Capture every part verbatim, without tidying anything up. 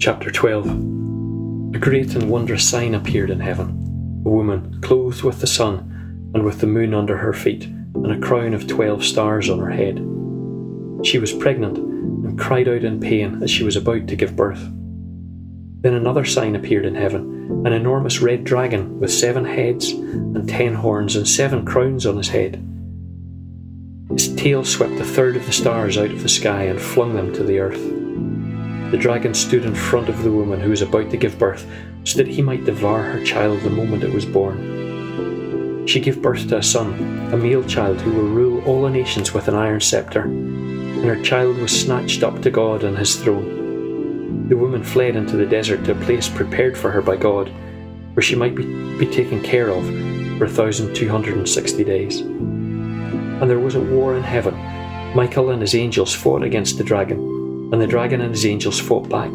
Chapter twelve. A great and wondrous sign appeared in heaven, a woman clothed with the sun, and with the moon under her feet, and a crown of twelve stars on her head. She was pregnant, and cried out in pain as she was about to give birth. Then another sign appeared in heaven, an enormous red dragon with seven heads, and ten horns, and seven crowns on his head. His tail swept a third of the stars out of the sky and flung them to the earth. The dragon stood in front of the woman who was about to give birth, so that he might devour her child the moment it was born. She gave birth to a son, a male child who will rule all the nations with an iron scepter, and her child was snatched up to God and his throne. The woman fled into the desert to a place prepared for her by God, where she might be, be taken care of for one thousand two hundred sixty days. And there was a war in heaven. Michael and his angels fought against the dragon, and the dragon and his angels fought back.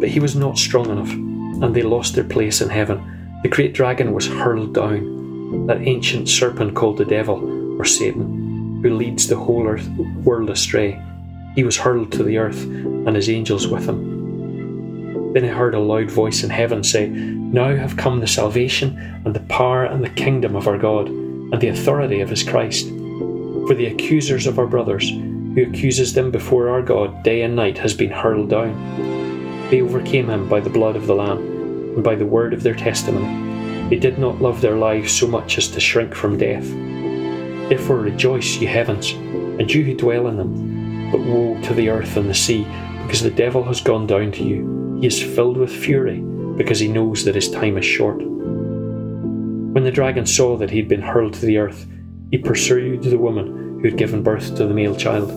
But he was not strong enough, and they lost their place in heaven. The great dragon was hurled down, that ancient serpent called the devil, or Satan, who leads the whole earth, world astray. He was hurled to the earth, and his angels with him. Then I heard a loud voice in heaven say, "Now have come the salvation, and the power and the kingdom of our God, and the authority of his Christ. For the accusers of our brothers, who accuses them before our God day and night, has been hurled down. They overcame him by the blood of the Lamb, and by the word of their testimony. They did not love their lives so much as to shrink from death. Therefore rejoice, ye heavens, and you who dwell in them. But woe to the earth and the sea, because the devil has gone down to you. He is filled with fury, because he knows that his time is short." When the dragon saw that he had been hurled to the earth, he pursued the woman who had given birth to the male child.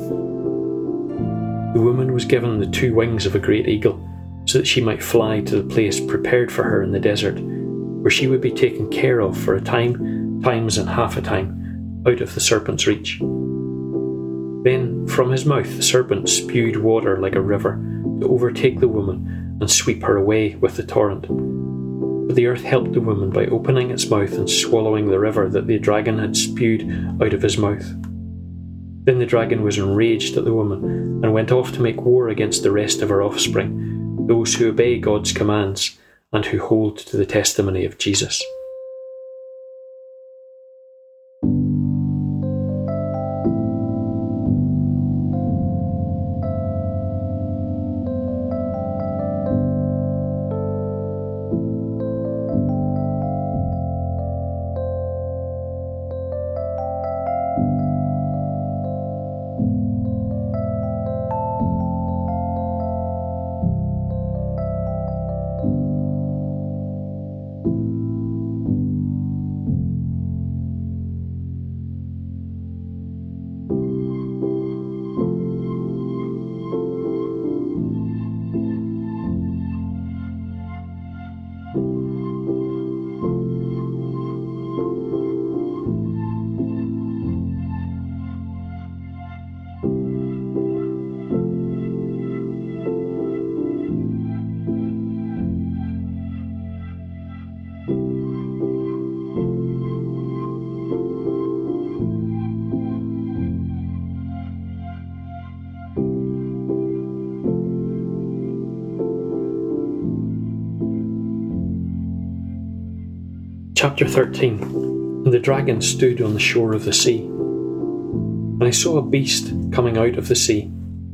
The woman was given the two wings of a great eagle, so that she might fly to the place prepared for her in the desert, where she would be taken care of for a time, times and half a time, out of the serpent's reach. Then from his mouth the serpent spewed water like a river, to overtake the woman and sweep her away with the torrent. But the earth helped the woman by opening its mouth and swallowing the river that the dragon had spewed out of his mouth. Then the dragon was enraged at the woman, and went off to make war against the rest of her offspring, those who obey God's commands, and who hold to the testimony of Jesus. Chapter thirteen. And the dragon stood on the shore of the sea. And I saw a beast coming out of the sea.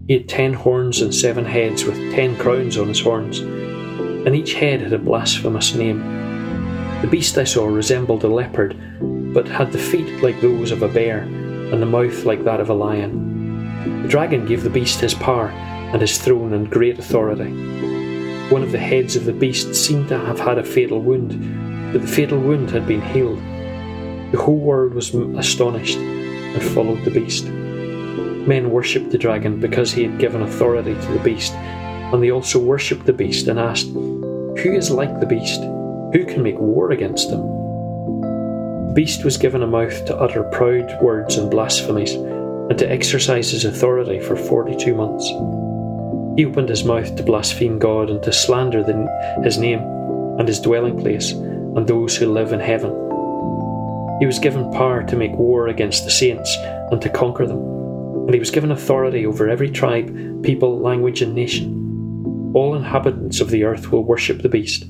He had ten horns and seven heads, with ten crowns on his horns, and each head had a blasphemous name. The beast I saw resembled a leopard, but had the feet like those of a bear, and the mouth like that of a lion. The dragon gave the beast his power, and his throne, and great authority. One of the heads of the beast seemed to have had a fatal wound, but the fatal wound had been healed. The whole world was astonished and followed the beast. Men worshipped the dragon because he had given authority to the beast, and they also worshipped the beast and asked, "Who is like the beast? Who can make war against him?" The beast was given a mouth to utter proud words and blasphemies, and to exercise his authority for forty-two months. He opened his mouth to blaspheme God and to slander the, his name and his dwelling place, and those who live in heaven. He was given power to make war against the saints and to conquer them, and he was given authority over every tribe, people, language and nation. All inhabitants of the earth will worship the beast,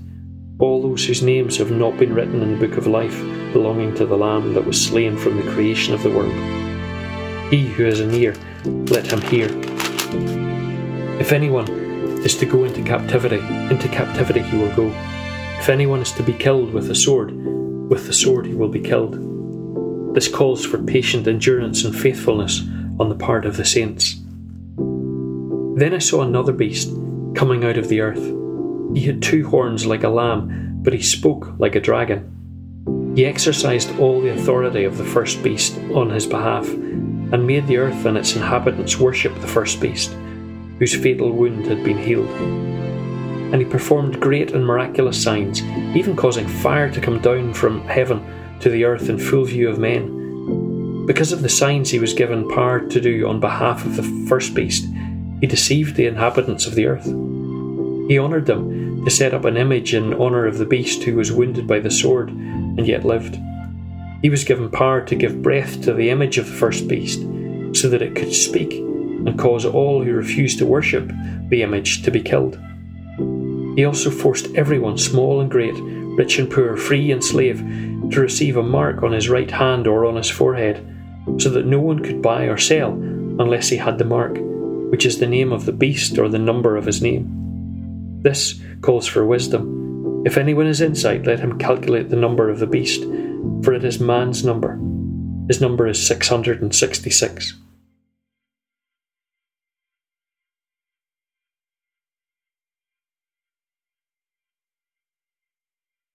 all those whose names have not been written in the book of life belonging to the Lamb that was slain from the creation of the world. He who has an ear, let him hear. If anyone is to go into captivity, into captivity he will go. If anyone is to be killed with a sword, with the sword he will be killed. This calls for patient endurance and faithfulness on the part of the saints. Then I saw another beast coming out of the earth. He had two horns like a lamb, but he spoke like a dragon. He exercised all the authority of the first beast on his behalf, and made the earth and its inhabitants worship the first beast, whose fatal wound had been healed. And he performed great and miraculous signs, even causing fire to come down from heaven to the earth in full view of men. Because of the signs he was given power to do on behalf of the first beast, he deceived the inhabitants of the earth. He honoured them to set up an image in honour of the beast who was wounded by the sword and yet lived. He was given power to give breath to the image of the first beast, so that it could speak and cause all who refused to worship the image to be killed. He also forced everyone, small and great, rich and poor, free and slave, to receive a mark on his right hand or on his forehead, so that no one could buy or sell unless he had the mark, which is the name of the beast or the number of his name. This calls for wisdom. If anyone has insight, let him calculate the number of the beast, for it is man's number. His number is six hundred sixty-six.